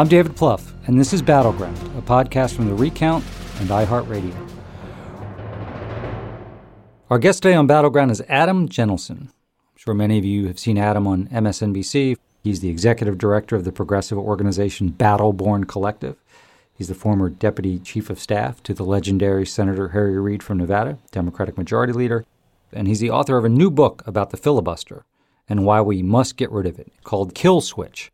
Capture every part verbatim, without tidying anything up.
I'm David Plouffe, and this is Battleground, a podcast from The Recount and iHeartRadio. Our guest today on Battleground is Adam Jentleson. I'm sure many of you have seen Adam on M S N B C. He's the executive director of the progressive organization Battle Born Collective. He's the former deputy chief of staff to the legendary Senator Harry Reid from Nevada, Democratic majority leader. And he's the author of a new book about the filibuster and why we must get rid of it, called Kill Switch: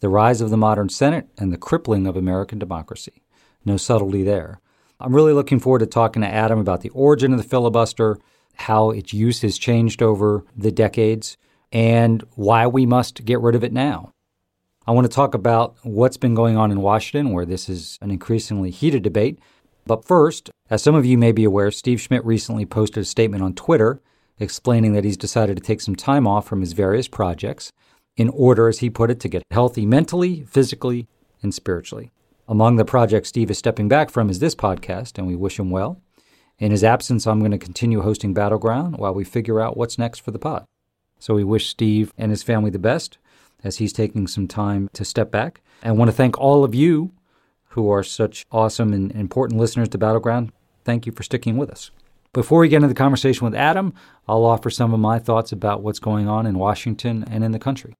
The Rise of the Modern Senate and the Crippling of American Democracy. No subtlety there. I'm really looking forward to talking to Adam about the origin of the filibuster, how its use has changed over the decades, and why we must get rid of it now. I want to talk about what's been going on in Washington, where this is an increasingly heated debate. But first, as some of you may be aware, Steve Schmidt recently posted a statement on Twitter explaining that he's decided to take some time off from his various projects in order, as he put it, to get healthy mentally, physically, and spiritually. Among the projects Steve is stepping back from is this podcast, and we wish him well. In his absence, I'm going to continue hosting Battleground while we figure out what's next for the pod. So we wish Steve and his family the best as he's taking some time to step back. And I want to thank all of you who are such awesome and important listeners to Battleground. Thank you for sticking with us. Before we get into the conversation with Adam, I'll offer some of my thoughts about what's going on in Washington and in the country.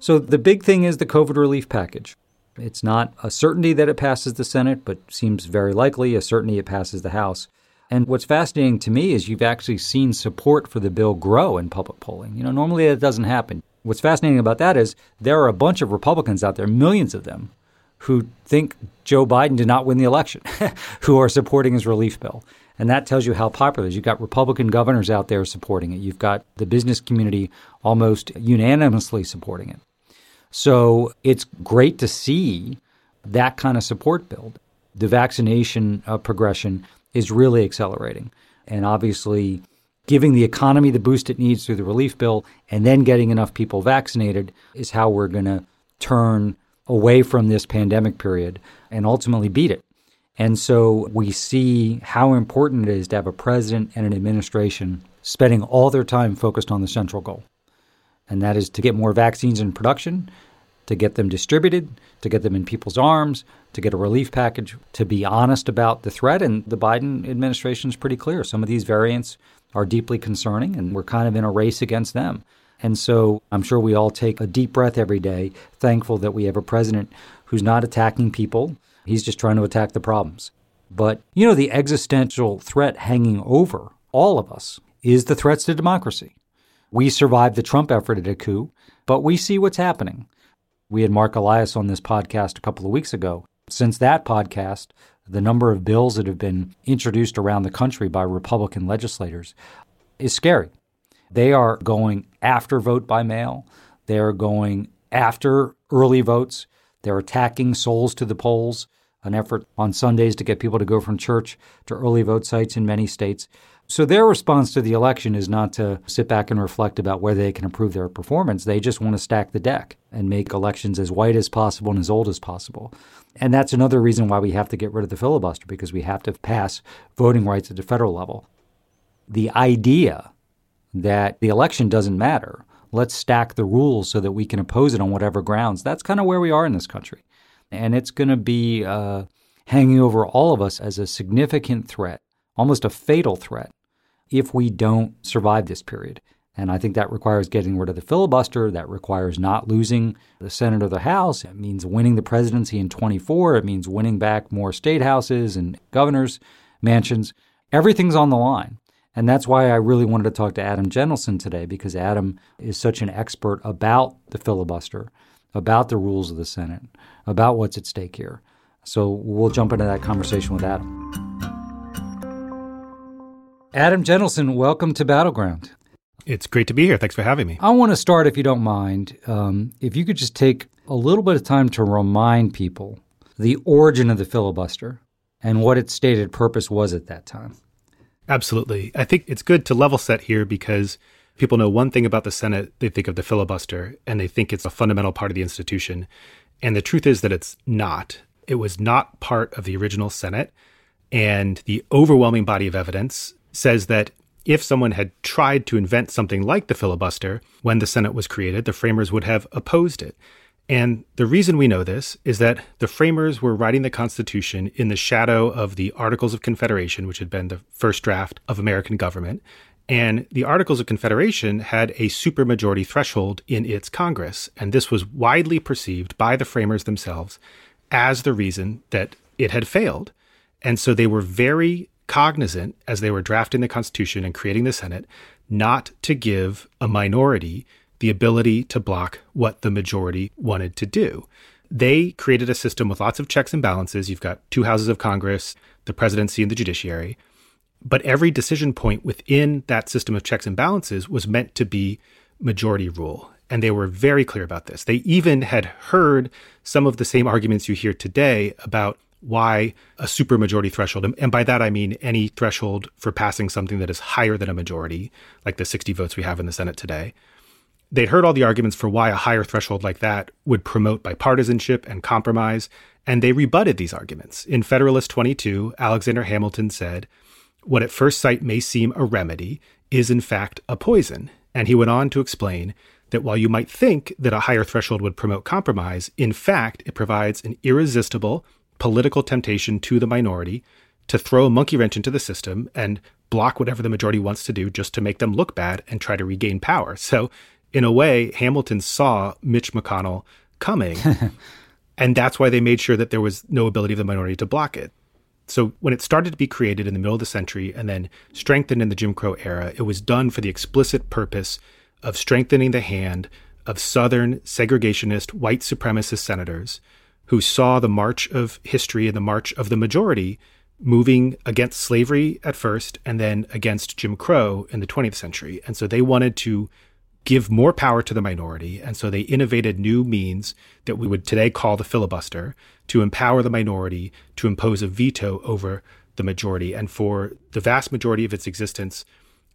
So the big thing is the COVID relief package. It's not a certainty that it passes the Senate, but seems very likely, a certainty it passes the House. And what's fascinating to me is you've actually seen support for the bill grow in public polling. You know, normally that doesn't happen. What's fascinating about that is there are a bunch of Republicans out there, millions of them, who think Joe Biden did not win the election, who are supporting his relief bill. And that tells you how popular it is. You've got Republican governors out there supporting it. You've got the business community almost unanimously supporting it. So it's great to see that kind of support build. The vaccination uh, progression is really accelerating. And obviously, giving the economy the boost it needs through the relief bill and then getting enough people vaccinated is how we're going to turn away from this pandemic period and ultimately beat it. And so we see how important it is to have a president and an administration spending all their time focused on the central goal. And that is to get more vaccines in production, to get them distributed, to get them in people's arms, to get a relief package, to be honest about the threat. And the Biden administration is pretty clear. Some of these variants are deeply concerning, and we're kind of in a race against them. And so I'm sure we all take a deep breath every day, thankful that we have a president who's not attacking people. He's just trying to attack the problems. But, you know, the existential threat hanging over all of us is the threats to democracy. We survived the Trump effort at a coup, but we see what's happening. We had Mark Elias on this podcast a couple of weeks ago. Since that podcast, the number of bills that have been introduced around the country by Republican legislators is scary. They are going after vote by mail. They are going after early votes. They're attacking souls to the polls, an effort on Sundays to get people to go from church to early vote sites in many states. So their response to the election is not to sit back and reflect about whether they can improve their performance. They just want to stack the deck and make elections as white as possible and as old as possible. And that's another reason why we have to get rid of the filibuster, because we have to pass voting rights at the federal level. The idea that the election doesn't matter, let's stack the rules so that we can oppose it on whatever grounds, that's kind of where we are in this country. And it's going to be uh, hanging over all of us as a significant threat, almost a fatal threat, if we don't survive this period. And I think that requires getting rid of the filibuster. That requires not losing the Senate or the House. It means winning the presidency in twenty-four. It means winning back more state houses and governors' mansions. Everything's on the line. And that's why I really wanted to talk to Adam Jentleson today, because Adam is such an expert about the filibuster, about the rules of the Senate, about what's at stake here. So we'll jump into that conversation with Adam. Adam Jentleson, welcome to Battleground. It's great to be here. Thanks for having me. I want to start, if you don't mind, um, if you could just take a little bit of time to remind people the origin of the filibuster and what its stated purpose was at that time. Absolutely. I think it's good to level set here, because people know one thing about the Senate. They think of the filibuster, and they think it's a fundamental part of the institution. And the truth is that it's not. It was not part of the original Senate. And the overwhelming body of evidence says that if someone had tried to invent something like the filibuster when the Senate was created, the framers would have opposed it. And the reason we know this is that the framers were writing the Constitution in the shadow of the Articles of Confederation, which had been the first draft of American government. And the Articles of Confederation had a supermajority threshold in its Congress. And this was widely perceived by the framers themselves as the reason that it had failed. And so they were very cognizant, as they were drafting the Constitution and creating the Senate, not to give a minority the ability to block what the majority wanted to do. They created a system with lots of checks and balances. You've got two houses of Congress, the presidency and the judiciary. But every decision point within that system of checks and balances was meant to be majority rule. And they were very clear about this. They even had heard some of the same arguments you hear today about why a supermajority threshold, and by that I mean any threshold for passing something that is higher than a majority, like the sixty votes we have in the Senate today. They'd heard all the arguments for why a higher threshold like that would promote bipartisanship and compromise, and they rebutted these arguments. In Federalist twenty-two, Alexander Hamilton said, "What at first sight may seem a remedy is in fact a poison." And he went on to explain that while you might think that a higher threshold would promote compromise, in fact, it provides an irresistible political temptation to the minority to throw a monkey wrench into the system and block whatever the majority wants to do just to make them look bad and try to regain power. So in a way, Hamilton saw Mitch McConnell coming, and that's why they made sure that there was no ability of the minority to block it. So when it started to be created in the middle of the century and then strengthened in the Jim Crow era, it was done for the explicit purpose of strengthening the hand of Southern segregationist white supremacist senators who saw the march of history and the march of the majority moving against slavery at first and then against Jim Crow in the twentieth century. And so they wanted to give more power to the minority. And so they innovated new means that we would today call the filibuster to empower the minority to impose a veto over the majority. And for the vast majority of its existence,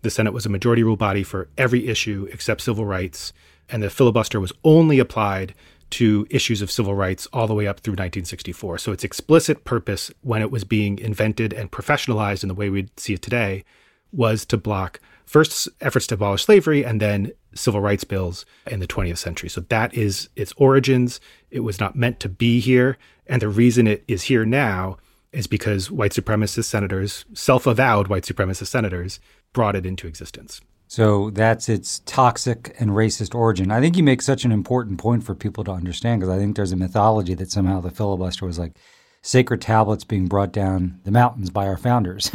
the Senate was a majority rule body for every issue except civil rights. And the filibuster was only applied to issues of civil rights all the way up through nineteen sixty-four. So its explicit purpose when it was being invented and professionalized in the way we'd see it today was to block first efforts to abolish slavery and then civil rights bills in the twentieth century. So that is its origins. It was not meant to be here. And the reason it is here now is because white supremacist senators, self-avowed white supremacist senators, brought it into existence. So that's its toxic and racist origin. I think you make such an important point for people to understand, because I think there's a mythology that somehow the filibuster was like sacred tablets being brought down the mountains by our founders.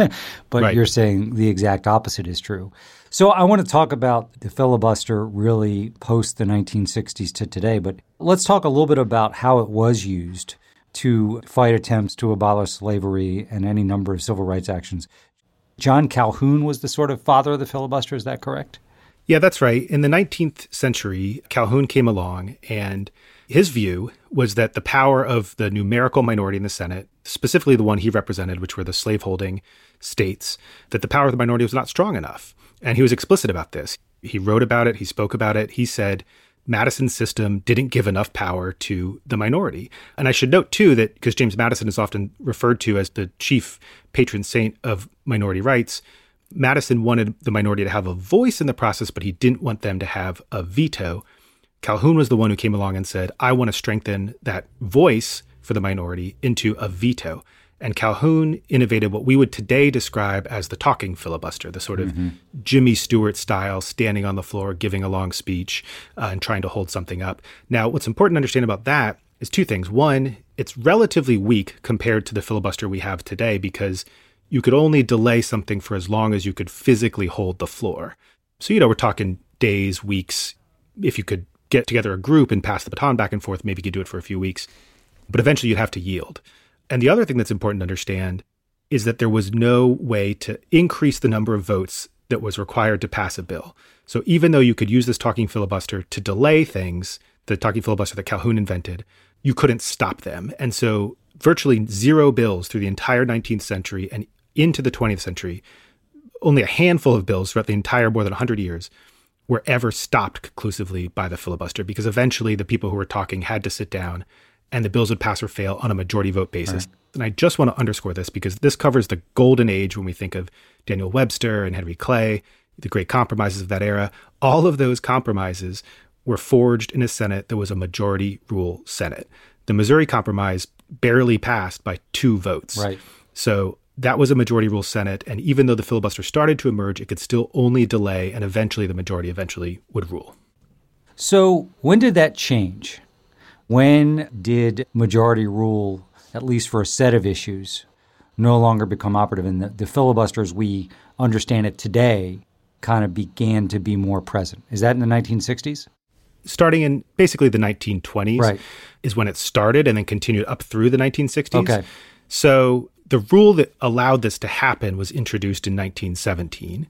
But right. You're saying the exact opposite is true. So I want to talk about the filibuster really post the nineteen sixties to today, but let's talk a little bit about how it was used to fight attempts to abolish slavery and any number of civil rights actions. John Calhoun was the sort of father of the filibuster, is that correct? Yeah, that's right. In the nineteenth century, Calhoun came along, and his view was that the power of the numerical minority in the Senate, specifically the one he represented, which were the slaveholding states, that the power of the minority was not strong enough. And he was explicit about this. He wrote about it. He spoke about it. He said Madison's system didn't give enough power to the minority. And I should note, too, that because James Madison is often referred to as the chief patron saint of minority rights, Madison wanted the minority to have a voice in the process, but he didn't want them to have a veto. Calhoun was the one who came along and said, I want to strengthen that voice for the minority into a veto. And Calhoun innovated what we would today describe as the talking filibuster, the sort of mm-hmm. Jimmy Stewart style, standing on the floor, giving a long speech uh, and trying to hold something up. Now, what's important to understand about that is two things. One, it's relatively weak compared to the filibuster we have today, because you could only delay something for as long as you could physically hold the floor. So, you know, we're talking days, weeks. If you could get together a group and pass the baton back and forth, maybe you could do it for a few weeks. But eventually you'd have to yield. And the other thing that's important to understand is that there was no way to increase the number of votes that was required to pass a bill. So even though you could use this talking filibuster to delay things, the talking filibuster that Calhoun invented, you couldn't stop them. And so virtually zero bills through the entire nineteenth century and into the twentieth century, only a handful of bills throughout the entire more than one hundred years were ever stopped conclusively by the filibuster, because eventually the people who were talking had to sit down and the bills would pass or fail on a majority vote basis. Right. and I just want to underscore this because this covers the golden age when we think of Daniel Webster and Henry Clay, the great compromises of that era. All of those compromises were forged in a Senate that was a majority rule Senate. The Missouri Compromise barely passed by two votes. Right. So that was a majority rule Senate. And even though the filibuster started to emerge, it could still only delay. And eventually the majority eventually would rule. So when did that change? When did majority rule, at least for a set of issues, no longer become operative? And the, the filibuster as we understand it today kind of began to be more present. Is that in the nineteen sixties? Starting in basically the nineteen twenties right. is when it started and then continued up through the nineteen sixties. Okay. So the rule that allowed this to happen was introduced in nineteen seventeen.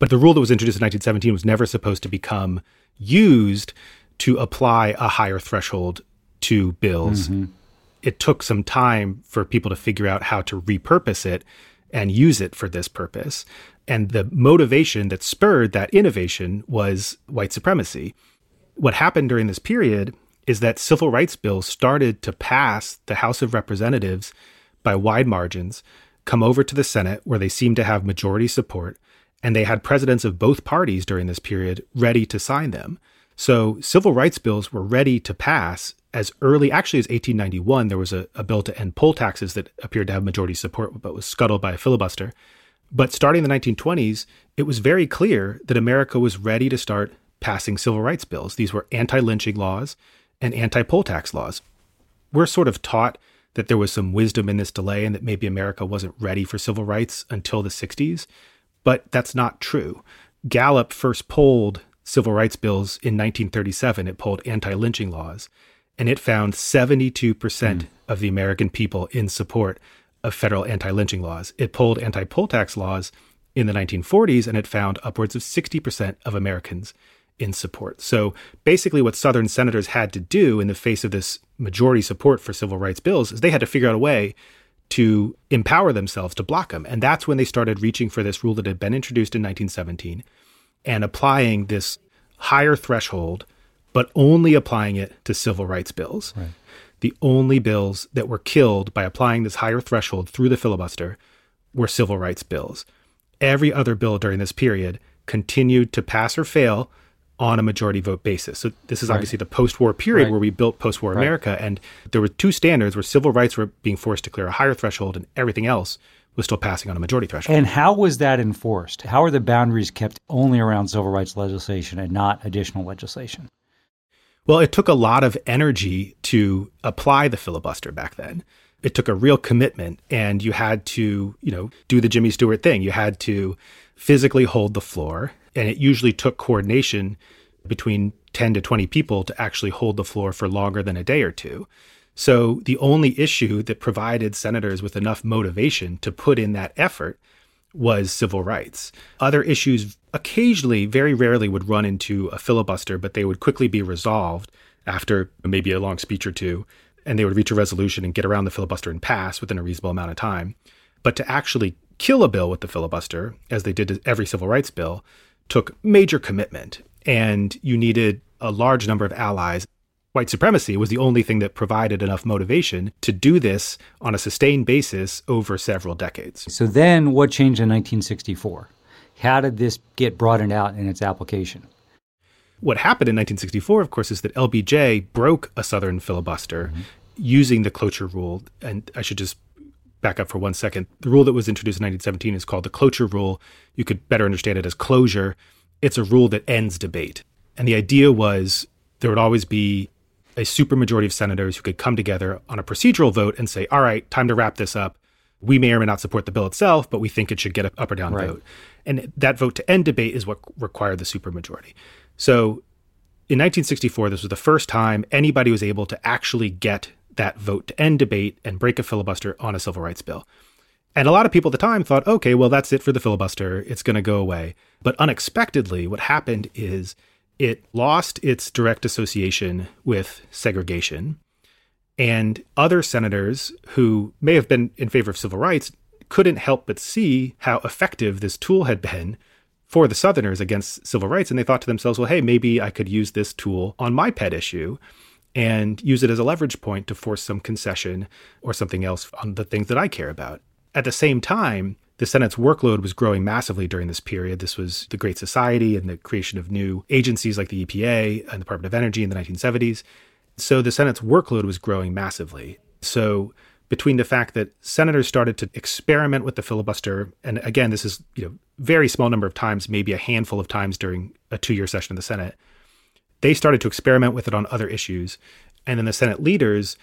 But the rule that was introduced in nineteen seventeen was never supposed to become used to apply a higher threshold to bills. Mm-hmm. It took some time for people to figure out how to repurpose it and use it for this purpose. And the motivation that spurred that innovation was white supremacy. What happened during this period is that civil rights bills started to pass the House of Representatives by wide margins, come over to the Senate where they seemed to have majority support, and they had presidents of both parties during this period ready to sign them. So civil rights bills were ready to pass as early, actually as eighteen ninety-one, there was a, a bill to end poll taxes that appeared to have majority support but was scuttled by a filibuster. But starting in the nineteen twenties, it was very clear that America was ready to start passing civil rights bills. These were anti-lynching laws and anti-poll tax laws. We're sort of taught that there was some wisdom in this delay and that maybe America wasn't ready for civil rights until the sixties, but that's not true. Gallup first polled civil rights bills in nineteen thirty-seven. It polled anti-lynching laws, and it found seventy-two percent mm. of the American people in support of federal anti-lynching laws. It polled anti-poll tax laws in the nineteen forties, and it found upwards of sixty percent of Americans in support. So basically what Southern senators had to do in the face of this majority support for civil rights bills is they had to figure out a way to empower themselves to block them. And that's when they started reaching for this rule that had been introduced in nineteen seventeen and applying this higher threshold, but only applying it to civil rights bills. Right. The only bills that were killed by applying this higher threshold through the filibuster were civil rights bills. Every other bill during this period continued to pass or fail on a majority vote basis. So this is obviously right. the post-war period right. where we built post-war right. America. And there were two standards where civil rights were being forced to clear a higher threshold and everything else was still passing on a majority threshold. And how was that enforced? How are the boundaries kept only around civil rights legislation and not additional legislation? Well, it took a lot of energy to apply the filibuster back then. It took a real commitment, and you had to, you know, do the Jimmy Stewart thing. You had to physically hold the floor. And it usually took coordination between ten to twenty people to actually hold the floor for longer than a day or two. So the only issue that provided senators with enough motivation to put in that effort was civil rights. Other issues occasionally, very rarely, would run into a filibuster, but they would quickly be resolved after maybe a long speech or two, and they would reach a resolution and get around the filibuster and pass within a reasonable amount of time. But to actually kill a bill with the filibuster, as they did to every civil rights bill, took major commitment, and you needed a large number of allies. White supremacy was the only thing that provided enough motivation to do this on a sustained basis over several decades. So then what changed in nineteen sixty-four? How did this get broadened out in its application? What happened in nineteen sixty-four, of course, is that L B J broke a Southern filibuster mm-hmm. using the cloture rule. And I should just back up for one second. The rule that was introduced in nineteen seventeen is called the cloture rule. You could better understand it as closure. It's a rule that ends debate. And the idea was there would always be a supermajority of senators who could come together on a procedural vote and say, all right, time to wrap this up. We may or may not support the bill itself, but we think it should get an up or down right. vote. And that vote to end debate is what required the supermajority. So in nineteen sixty-four, this was the first time anybody was able to actually get that vote to end debate and break a filibuster on a civil rights bill. And a lot of people at the time thought, okay, well, that's it for the filibuster. It's going to go away. But unexpectedly, what happened is it lost its direct association with segregation. And other senators who may have been in favor of civil rights couldn't help but see how effective this tool had been for the Southerners against civil rights. And they thought to themselves, well, hey, maybe I could use this tool on my pet issue. and use it as a leverage point to force some concession or something else on the things that I care about. At the same time, the Senate's workload was growing massively during this period. This was the Great Society and the creation of new agencies like the E P A and the Department of Energy in the nineteen seventies. So the Senate's workload was growing massively. So between the fact that senators started to experiment with the filibuster, and again, this is, you know, very small number of times, maybe a handful of times during a two-year session of the Senate, they started to experiment with it on other issues. And then the Senate leaders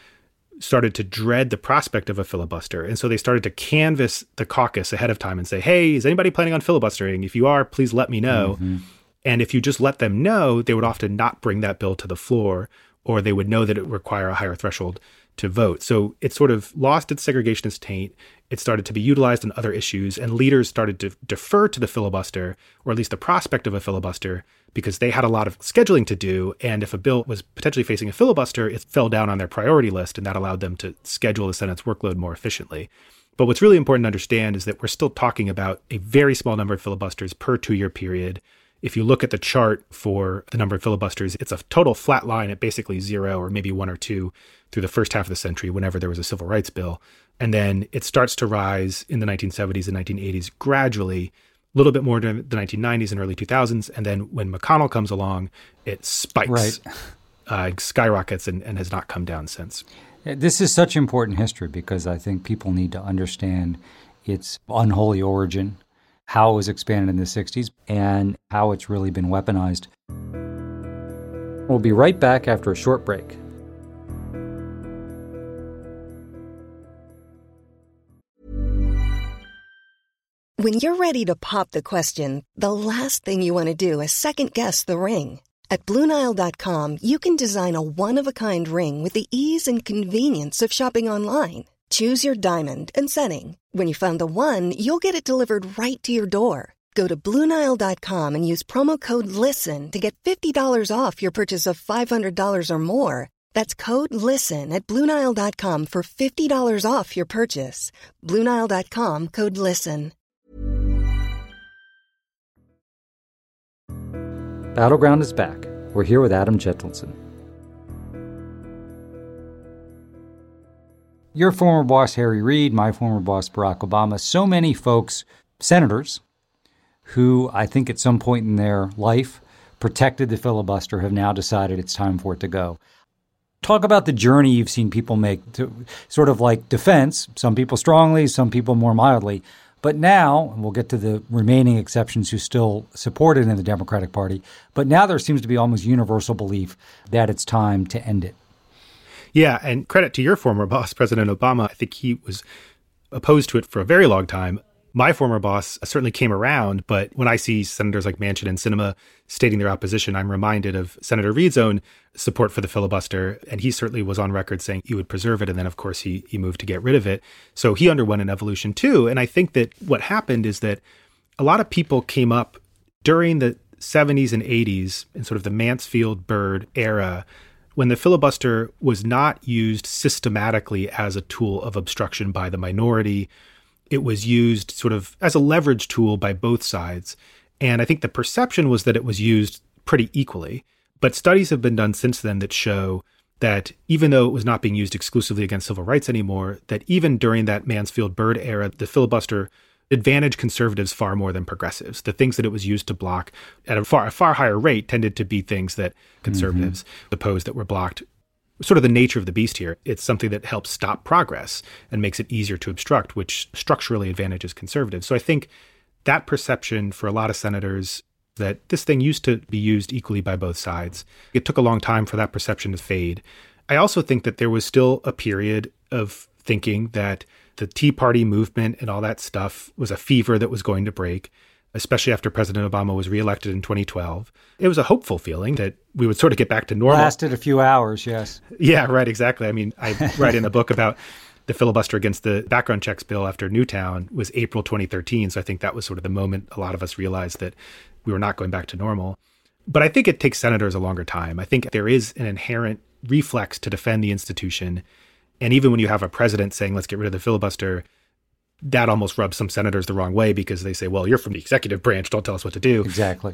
started to dread the prospect of a filibuster. And so they started to canvass the caucus ahead of time and say, hey, is anybody planning on filibustering? If you are, please let me know. Mm-hmm. And if you just let them know, they would often not bring that bill to the floor, or they would know that it would require a higher threshold to vote. So it sort of lost its segregationist taint. It started to be utilized on other issues, and leaders started to defer to the filibuster, or at least the prospect of a filibuster, because they had a lot of scheduling to do. And if a bill was potentially facing a filibuster, it fell down on their priority list, and that allowed them to schedule the Senate's workload more efficiently. But what's really important to understand is that we're still talking about a very small number of filibusters per two-year period. If you look at the chart for the number of filibusters, it's a total flat line at basically zero or maybe one or two through the first half of the century whenever there was a civil rights bill. And then it starts to rise in the nineteen seventies and nineteen eighties gradually, a little bit more during the nineteen nineties and early two thousands. And then when McConnell comes along, it spikes, right. uh, skyrockets, and, and has not come down since. This is such important history because I think people need to understand its unholy origin, how it was expanded in the sixties, and how it's really been weaponized. We'll be right back after a short break. When you're ready to pop the question, the last thing you want to do is second-guess the ring. At Blue Nile dot com, you can design a one-of-a-kind ring with the ease and convenience of shopping online. Choose your diamond and setting. When you find the one, you'll get it delivered right to your door. Go to Blue Nile dot com and use promo code LISTEN to get fifty dollars off your purchase of five hundred dollars or more. That's code LISTEN at Blue Nile dot com for fifty dollars off your purchase. Blue Nile dot com, code LISTEN. Battleground is back. We're here with Adam Jentleson. Your former boss, Harry Reid, my former boss, Barack Obama, so many folks, senators, who I think at some point in their life protected the filibuster, have now decided it's time for it to go. Talk about the journey you've seen people make to sort of like defense, some people strongly, some people more mildly. But now, and we'll get to the remaining exceptions who still support it in the Democratic Party, but now there seems to be almost universal belief that it's time to end it. Yeah, and credit to your former boss, President Obama. I think he was opposed to it for a very long time. My former boss certainly came around, but when I see senators like Manchin and Sinema stating their opposition, I'm reminded of Senator Reid's own support for the filibuster, and he certainly was on record saying he would preserve it, and then, of course, he he moved to get rid of it. So he underwent an evolution, too, and I think that what happened is that a lot of people came up during the seventies and eighties in sort of the Mansfield-Byrd era, when the filibuster was not used systematically as a tool of obstruction by the minority. It was used sort of as a leverage tool by both sides. And I think the perception was that it was used pretty equally. But studies have been done since then that show that even though it was not being used exclusively against civil rights anymore, that even during that Mansfield-Byrd era, the filibuster advantaged conservatives far more than progressives. The things that it was used to block at a far, a far higher rate tended to be things that conservatives mm-hmm. opposed that were blocked. Sort of the nature of the beast here. It's something that helps stop progress and makes it easier to obstruct, which structurally advantages conservatives. So I think that perception for a lot of senators that this thing used to be used equally by both sides, it took a long time for that perception to fade. I also think that there was still a period of thinking that the Tea Party movement and all that stuff was a fever that was going to break, especially after President Obama was reelected in twenty twelve. It was a hopeful feeling that we would sort of get back to normal. Lasted a few hours, yes. Yeah, right, exactly. I mean, I write in the book about the filibuster against the background checks bill after Newtown was April twenty thirteen. So I think that was sort of the moment a lot of us realized that we were not going back to normal. But I think it takes senators a longer time. I think there is an inherent reflex to defend the institution. And even when you have a president saying, let's get rid of the filibuster, that almost rubs some senators the wrong way because they say, well, you're from the executive branch. Don't tell us what to do. Exactly.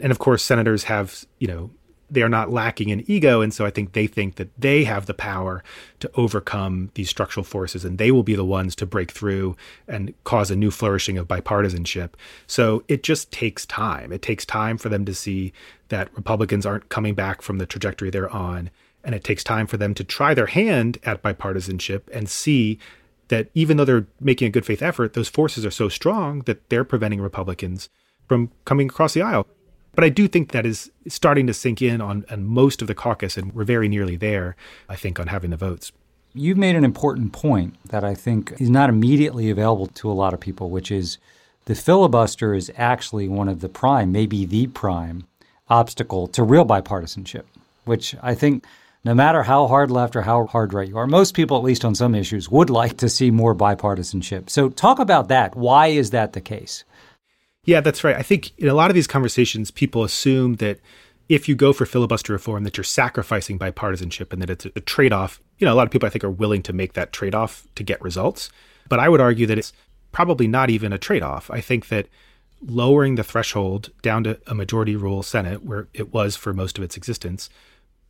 And of course, senators have, you know, they are not lacking in ego. And so I think they think that they have the power to overcome these structural forces, and they will be the ones to break through and cause a new flourishing of bipartisanship. So it just takes time. It takes time for them to see that Republicans aren't coming back from the trajectory they're on. And it takes time for them to try their hand at bipartisanship and see that even though they're making a good faith effort, those forces are so strong that they're preventing Republicans from coming across the aisle. But I do think that is starting to sink in on, on most of the caucus, and we're very nearly there, I think, on having the votes. You've made an important point that I think is not immediately available to a lot of people, which is the filibuster is actually one of the prime, maybe the prime, obstacle to real bipartisanship, which I think no matter how hard left or how hard right you are, most people, at least on some issues, would like to see more bipartisanship. So talk about that. Why is that the case? Yeah, that's right. I think in a lot of these conversations, people assume that if you go for filibuster reform, that you're sacrificing bipartisanship and that it's a trade-off. You know, a lot of people, I think, are willing to make that trade-off to get results. But I would argue that it's probably not even a trade-off. I think that lowering the threshold down to a majority rule Senate, where it was for most of its existence,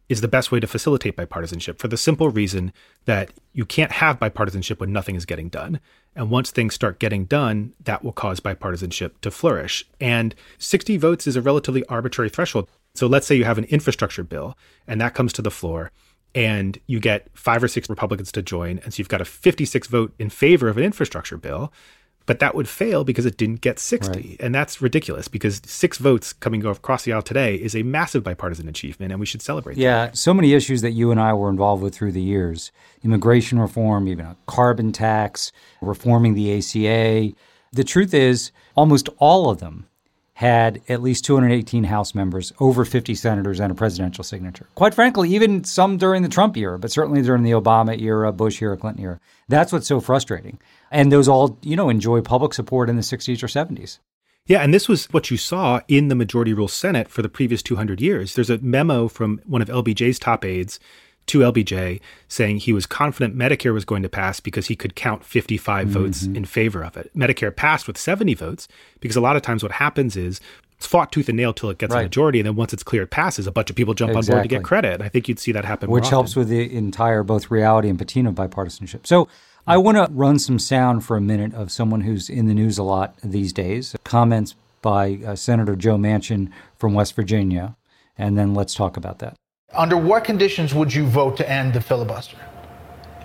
is the best way to facilitate bipartisanship, for the simple reason that you can't have bipartisanship when nothing is getting done. And once things start getting done, that will cause bipartisanship to flourish. And sixty votes is a relatively arbitrary threshold. So let's say you have an infrastructure bill and that comes to the floor and you get five or six Republicans to join. And so you've got a fifty-six vote in favor of an infrastructure bill, but that would fail because it didn't get sixty. Right. And that's ridiculous, because six votes coming across the aisle today is a massive bipartisan achievement, and we should celebrate yeah, that. Yeah, so many issues that you and I were involved with through the years, immigration reform, even a carbon tax, reforming the A C A. The truth is, almost all of them had at least two hundred eighteen House members, over fifty senators, and a presidential signature. Quite frankly, even some during the Trump era, but certainly during the Obama era, Bush era, Clinton era. That's what's so frustrating. And those all, you know, enjoy public support in the sixties or seventies. Yeah, and this was what you saw in the majority rule Senate for the previous two hundred years. There's a memo from one of L B J's top aides to L B J saying he was confident Medicare was going to pass because he could count fifty-five mm-hmm. votes in favor of it. Medicare passed with seventy votes, because a lot of times what happens is it's fought tooth and nail till it gets right. a majority, and then once it's clear it passes, a bunch of people jump exactly. on board to get credit. And I think you'd see that happen more often. Which helps with the entire both reality and patina of bipartisanship. So I want to run some sound for a minute of someone who's in the news a lot these days. Comments by uh, Senator Joe Manchin from West Virginia, and then let's talk about that. Under what conditions would you vote to end the filibuster?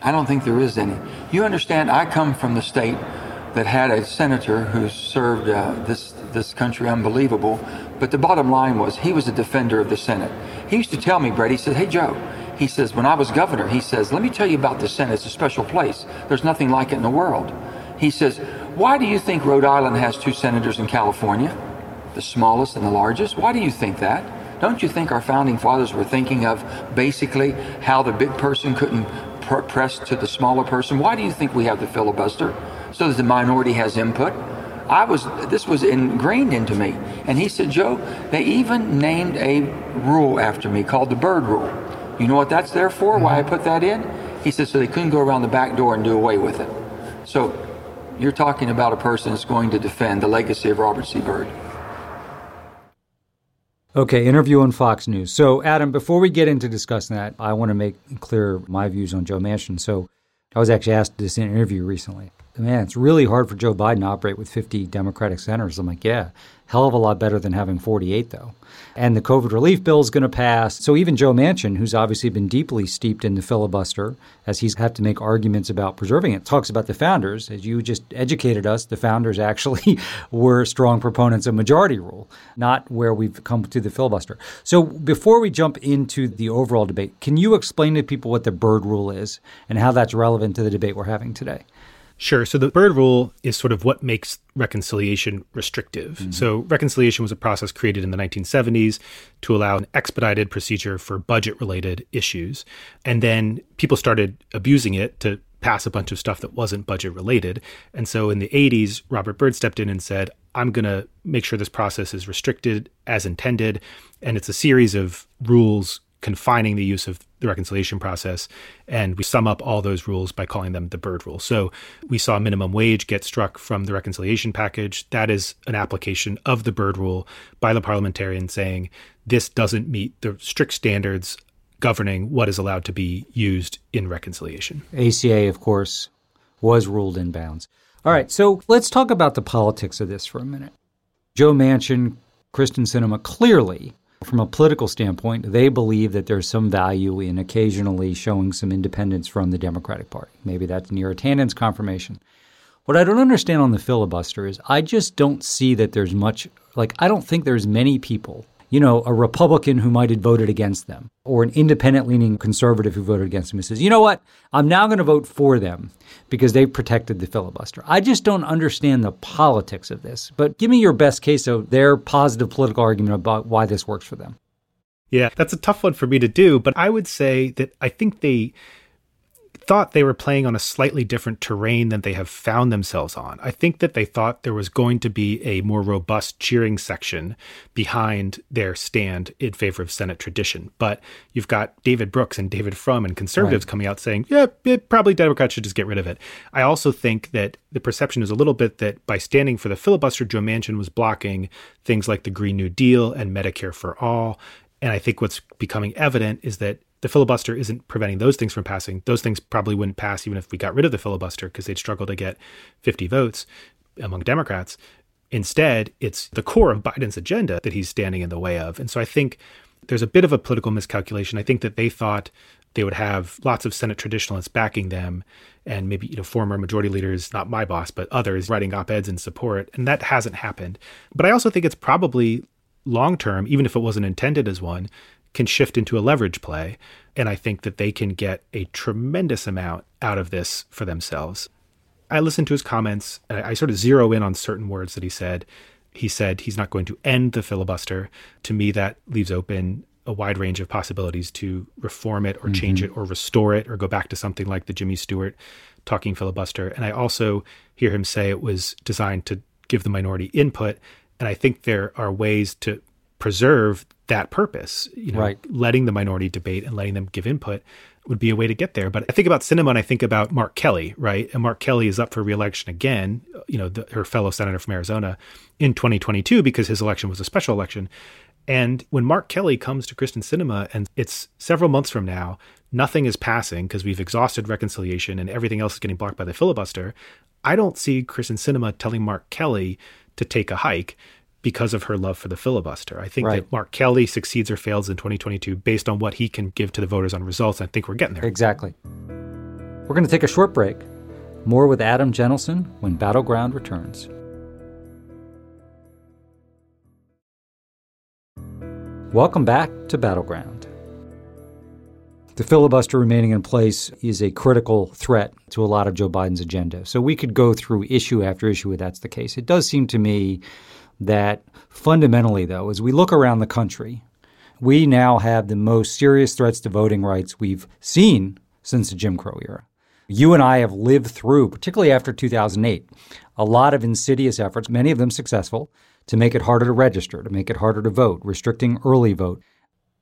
I don't think there is any. You understand, I come from the state that had a senator who served uh, this this country unbelievable, but the bottom line was he was a defender of the Senate. He used to tell me, Brady, he said, hey, Joe, he says, when I was governor, he says, let me tell you about the Senate. It's a special place. There's nothing like it in the world. He says, why do you think Rhode Island has two senators in California, the smallest and the largest? Why do you think that? Don't you think our founding fathers were thinking of basically how the big person couldn't pr- press to the smaller person? Why do you think we have the filibuster? So that the minority has input. I was, this was ingrained into me. And he said, Joe, they even named a rule after me called the Byrd Rule. You know what that's there for? Mm-hmm. Why I put that in? He said, so they couldn't go around the back door and do away with it. So you're talking about a person that's going to defend the legacy of Robert C. Byrd. Okay, interview on Fox News. So, Adam, before we get into discussing that, I want to make clear my views on Joe Manchin. So I was actually asked this in an interview recently. Man, it's really hard for Joe Biden to operate with fifty Democratic senators. I'm like, yeah, hell of a lot better than having forty-eight, though. And the COVID relief bill is going to pass. So even Joe Manchin, who's obviously been deeply steeped in the filibuster, as he's had to make arguments about preserving it, talks about the founders. As you just educated us, the founders actually were strong proponents of majority rule, not where we've come to the filibuster. So before we jump into the overall debate, can you explain to people what the Byrd Rule is and how that's relevant to the debate we're having today? Sure. So the Byrd Rule is sort of what makes reconciliation restrictive. Mm-hmm. So reconciliation was a process created in the nineteen seventies to allow an expedited procedure for budget-related issues. And then people started abusing it to pass a bunch of stuff that wasn't budget-related. And so in the eighties, Robert Byrd stepped in and said, I'm going to make sure this process is restricted as intended. And it's a series of rules confining the use of the reconciliation process. And we sum up all those rules by calling them the Byrd Rule. So we saw minimum wage get struck from the reconciliation package. That is an application of the Byrd Rule by the parliamentarian saying this doesn't meet the strict standards governing what is allowed to be used in reconciliation. A C A, of course, was ruled in bounds. All right, so let's talk about the politics of this for a minute. Joe Manchin, Kyrsten Sinema, clearly, from a political standpoint, they believe that there's some value in occasionally showing some independence from the Democratic Party. Maybe that's Neera Tannen's confirmation. What I don't understand on the filibuster is I just don't see that there's much, like, I don't think there's many people, you know, a Republican who might have voted against them or an independent-leaning conservative who voted against them who says, you know what, I'm now going to vote for them because they've protected the filibuster. I just don't understand the politics of this. But give me your best case of their positive political argument about why this works for them. Yeah, that's a tough one for me to do. But I would say that I think they thought they were playing on a slightly different terrain than they have found themselves on. I think that they thought there was going to be a more robust cheering section behind their stand in favor of Senate tradition. But you've got David Brooks and David Frum and conservatives right. coming out saying, yeah, it, probably Democrats should just get rid of it. I also think that the perception is a little bit that by standing for the filibuster, Joe Manchin was blocking things like the Green New Deal and Medicare for All. And I think what's becoming evident is that the filibuster isn't preventing those things from passing. Those things probably wouldn't pass even if we got rid of the filibuster because they'd struggle to get fifty votes among Democrats. Instead, it's the core of Biden's agenda that he's standing in the way of. And so I think there's a bit of a political miscalculation. I think that they thought they would have lots of Senate traditionalists backing them and maybe, you know, former majority leaders, not my boss, but others writing op-eds in support. And that hasn't happened. But I also think it's probably long-term, even if it wasn't intended as one, can shift into a leverage play. And I think that they can get a tremendous amount out of this for themselves. I listened to his comments, and I sort of zero in on certain words that he said. He said he's not going to end the filibuster. To me, that leaves open a wide range of possibilities to reform it or mm-hmm. change it or restore it or go back to something like the Jimmy Stewart talking filibuster. And I also hear him say it was designed to give the minority input. And I think there are ways to preserve that purpose, you know, right. letting the minority debate and letting them give input would be a way to get there. But I think about Sinema and I think about Mark Kelly, right? And Mark Kelly is up for reelection again, you know, the, her fellow senator from Arizona in twenty twenty-two, because his election was a special election. And when Mark Kelly comes to Kyrsten Sinema and it's several months from now, nothing is passing because we've exhausted reconciliation and everything else is getting blocked by the filibuster. I don't see Kyrsten Sinema telling Mark Kelly to take a hike because of her love for the filibuster. I think right. that Mark Kelly succeeds or fails in twenty twenty-two based on what he can give to the voters on results. I think we're getting there. Exactly. We're going to take a short break. More with Adam Jentleson when Battleground returns. Welcome back to Battleground. The filibuster remaining in place is a critical threat to a lot of Joe Biden's agenda. So we could go through issue after issue if that's the case. It does seem to me that fundamentally, though, as we look around the country, we now have the most serious threats to voting rights we've seen since the Jim Crow era. You and I have lived through, particularly after two thousand eight, a lot of insidious efforts, many of them successful, to make it harder to register, to make it harder to vote, restricting early vote.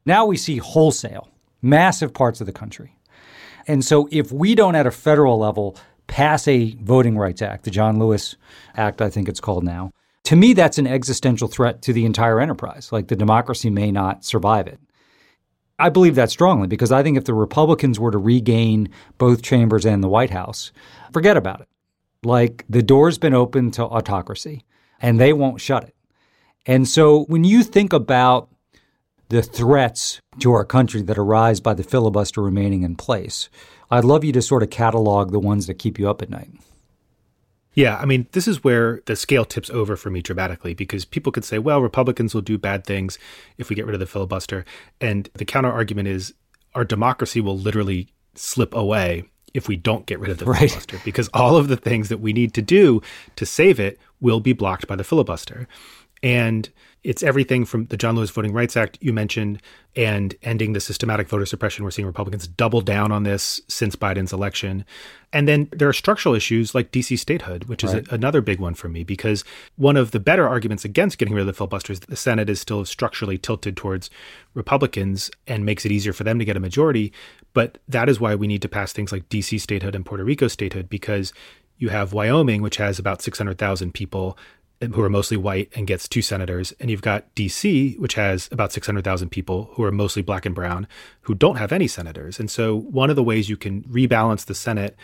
Now we see wholesale, massive parts of the country. And so if we don't at a federal level pass a Voting Rights Act, the John Lewis Act, I think it's called now, to me, that's an existential threat to the entire enterprise. Like, the democracy may not survive it. I believe that strongly because I think if the Republicans were to regain both chambers and the White House, forget about it. Like, the door's been open to autocracy, and they won't shut it. And so when you think about the threats to our country that arise by the filibuster remaining in place, I'd love you to sort of catalog the ones that keep you up at night. Yeah, I mean, this is where the scale tips over for me dramatically, because people could say, well, Republicans will do bad things if we get rid of the filibuster. And the counter argument is our democracy will literally slip away if we don't get rid of the right. filibuster, because all of the things that we need to do to save it will be blocked by the filibuster. And it's everything from the John Lewis Voting Rights Act you mentioned and ending the systematic voter suppression. We're seeing Republicans double down on this since Biden's election. And then there are structural issues like D C statehood, which is right. a, another big one for me, because one of the better arguments against getting rid of the filibuster is that the Senate is still structurally tilted towards Republicans and makes it easier for them to get a majority. But that is why we need to pass things like D C statehood and Puerto Rico statehood, because you have Wyoming, which has about six hundred thousand people who are mostly white and gets two senators. And you've got D C, which has about six hundred thousand people who are mostly black and brown, who don't have any senators. And so one of the ways you can rebalance the Senate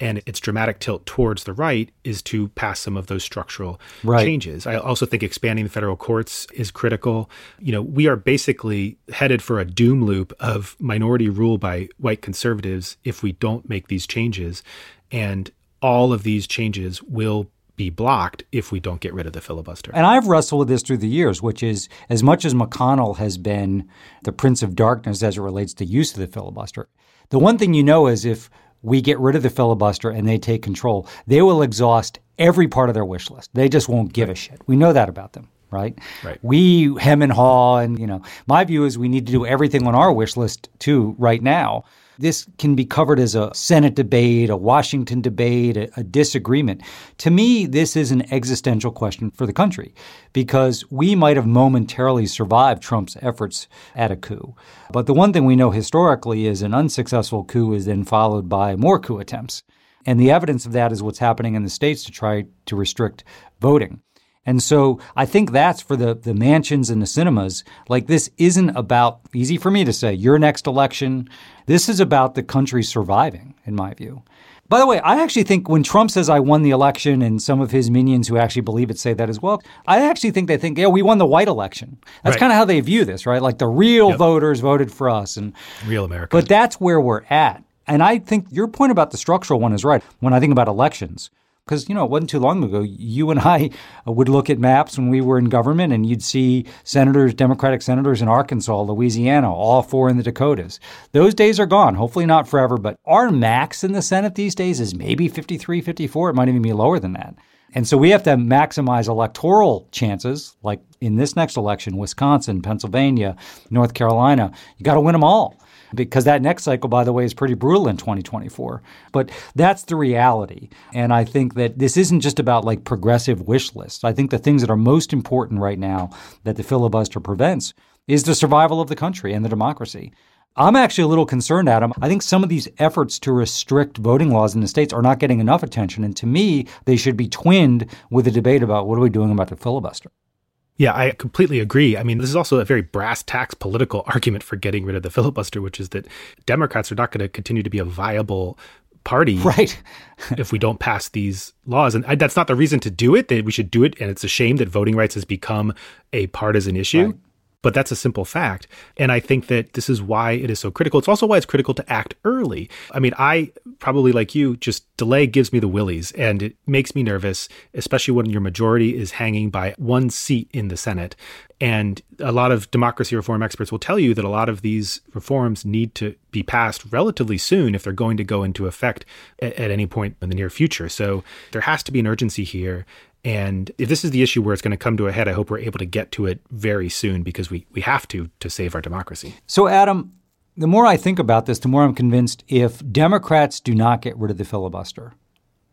and its dramatic tilt towards the right is to pass some of those structural right. changes. I also think expanding the federal courts is critical. You know, we are basically headed for a doom loop of minority rule by white conservatives if we don't make these changes. And all of these changes will be blocked if we don't get rid of the filibuster. And I've wrestled with this through the years, which is as much as McConnell has been the prince of darkness as it relates to use of the filibuster, the one thing you know is if we get rid of the filibuster and they take control, they will exhaust every part of their wish list. They just won't give right. a shit. We know that about them, right? right? We hem and haw and, you know, my view is we need to do everything on our wish list too right now. This can be covered as a Senate debate, a Washington debate, a, a disagreement. To me, this is an existential question for the country because we might have momentarily survived Trump's efforts at a coup. But the one thing we know historically is an unsuccessful coup is then followed by more coup attempts. And the evidence of that is what's happening in the states to try to restrict voting. And so I think that's for the, the Manchins and the Sinemas. Like, this isn't about, easy for me to say, your next election. This is about the country surviving, in my view. By the way, I actually think when Trump says I won the election and some of his minions who actually believe it say that as well, I actually think they think, yeah, we won the white election. That's right. kind of how they view this, right? Like the real yep. voters voted for us. And real America. But that's where we're at. And I think your point about the structural one is right. When I think about elections, because, you know, it wasn't too long ago, you and I would look at maps when we were in government and you'd see senators, Democratic senators in Arkansas, Louisiana, all four in the Dakotas. Those days are gone, hopefully not forever. But our max in the Senate these days is maybe fifty-three, fifty-four. It might even be lower than that. And so we have to maximize electoral chances, like in this next election, Wisconsin, Pennsylvania, North Carolina. You got to win them all. Because that next cycle, by the way, is pretty brutal in twenty twenty-four. But that's the reality. And I think that this isn't just about like progressive wish lists. I think the things that are most important right now that the filibuster prevents is the survival of the country and the democracy. I'm actually a little concerned, Adam. I think some of these efforts to restrict voting laws in the states are not getting enough attention. And to me, they should be twinned with a debate about what are we doing about the filibuster. Yeah, I completely agree. I mean, this is also a very brass tacks political argument for getting rid of the filibuster, which is that Democrats are not going to continue to be a viable party right. if we don't pass these laws. And I, that's not the reason to do it. That we should do it. And it's a shame that voting rights has become a partisan issue. Right. But that's a simple fact. And I think that this is why it is so critical. It's also why it's critical to act early. I mean, I probably, like you, just delay gives me the willies and it makes me nervous, especially when your majority is hanging by one seat in the Senate. And a lot of democracy reform experts will tell you that a lot of these reforms need to be passed relatively soon if they're going to go into effect at, at any point in the near future. So there has to be an urgency here. And if this is the issue where it's going to come to a head, I hope we're able to get to it very soon because we, we have to to save our democracy. So, Adam, the more I think about this, the more I'm convinced if Democrats do not get rid of the filibuster,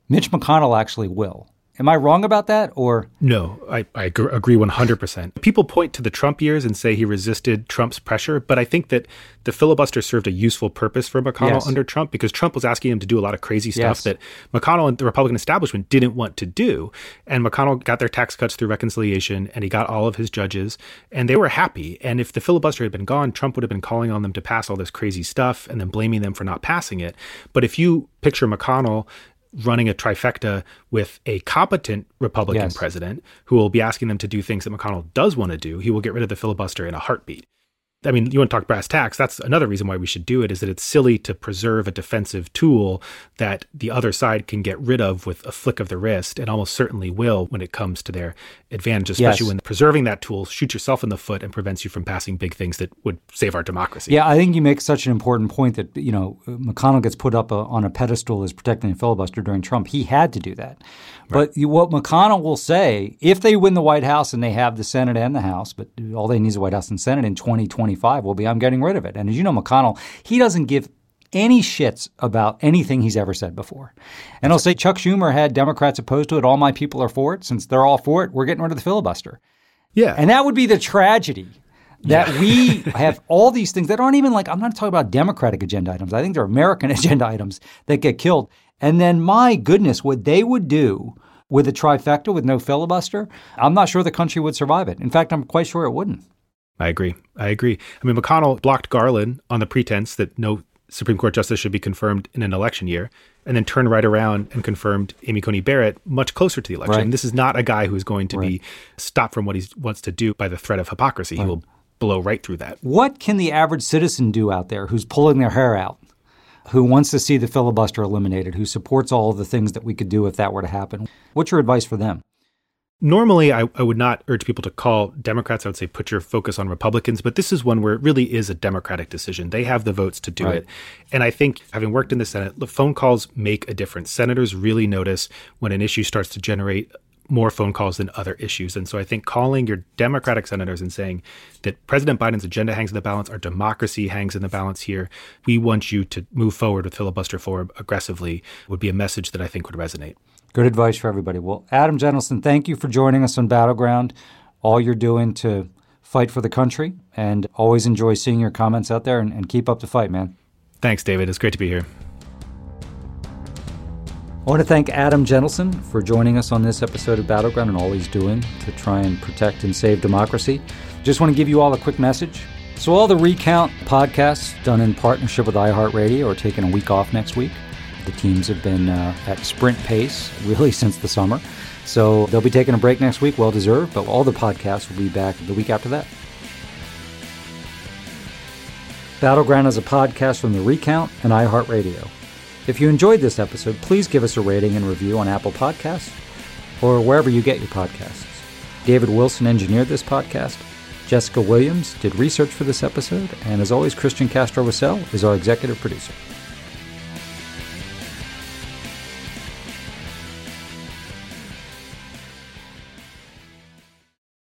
Mitch McConnell actually will. Am I wrong about that or? No, I, I agree one hundred percent. People point to the Trump years and say he resisted Trump's pressure, but I think that the filibuster served a useful purpose for McConnell yes. under Trump because Trump was asking him to do a lot of crazy stuff yes. that McConnell and the Republican establishment didn't want to do. And McConnell got their tax cuts through reconciliation and he got all of his judges and they were happy. And if the filibuster had been gone, Trump would have been calling on them to pass all this crazy stuff and then blaming them for not passing it. But if you picture McConnell running a trifecta with a competent Republican yes. president who will be asking them to do things that McConnell does want to do, he will get rid of the filibuster in a heartbeat. I mean, you want to talk brass tacks, that's another reason why we should do it, is that it's silly to preserve a defensive tool that the other side can get rid of with a flick of the wrist, and almost certainly will when it comes to their advantage, especially yes. when preserving that tool shoots yourself in the foot and prevents you from passing big things that would save our democracy. Yeah, I think you make such an important point that, you know, McConnell gets put up a, on a pedestal as protecting the filibuster during Trump. He had to do that. Right. But what McConnell will say, if they win the White House and they have the Senate and the House, but all they need is the White House and Senate in twenty twenty-five will be, I'm getting rid of it. And as you know, McConnell, he doesn't give any shits about anything he's ever said before. And I'll say Chuck Schumer had Democrats opposed to it. All my people are for it. Since they're all for it, we're getting rid of the filibuster. Yeah. And that would be the tragedy that yeah. we have all these things that aren't even like, I'm not talking about Democratic agenda items. I think they're American agenda items that get killed. And then, my goodness, what they would do with a trifecta with no filibuster, I'm not sure the country would survive it. In fact, I'm quite sure it wouldn't. I agree. I agree. I mean, McConnell blocked Garland on the pretense that no Supreme Court justice should be confirmed in an election year, and then turned right around and confirmed Amy Coney Barrett much closer to the election. Right. This is not a guy who's going to right. be stopped from what he wants to do by the threat of hypocrisy. Right. He will blow right through that. What can the average citizen do out there who's pulling their hair out, who wants to see the filibuster eliminated, who supports all of the things that we could do if that were to happen? What's your advice for them? Normally, I, I would not urge people to call Democrats. I would say put your focus on Republicans. But this is one where it really is a Democratic decision. They have the votes to do right. it. And I think, having worked in the Senate, phone calls make a difference. Senators really notice when an issue starts to generate more phone calls than other issues. And so I think calling your Democratic senators and saying that President Biden's agenda hangs in the balance, our democracy hangs in the balance here, we want you to move forward with filibuster reform aggressively, would be a message that I think would resonate. Good advice for everybody. Well, Adam Jentleson, thank you for joining us on Battleground, all you're doing to fight for the country, and always enjoy seeing your comments out there, and, and keep up the fight, man. Thanks, David. It's great to be here. I want to thank Adam Jentleson for joining us on this episode of Battleground and all he's doing to try and protect and save democracy. Just want to give you all a quick message. So all the Recount podcasts done in partnership with iHeartRadio are taking a week off next week. The teams have been uh, at sprint pace really since the summer. So they'll be taking a break next week, well deserved, but all the podcasts will be back the week after that. Battleground is a podcast from the Recount and iHeartRadio. If you enjoyed this episode, please give us a rating and review on Apple Podcasts or wherever you get your podcasts. David Wilson engineered this podcast. Jessica Williams did research for this episode. And as always, Christian Castro-Wassell is our executive producer.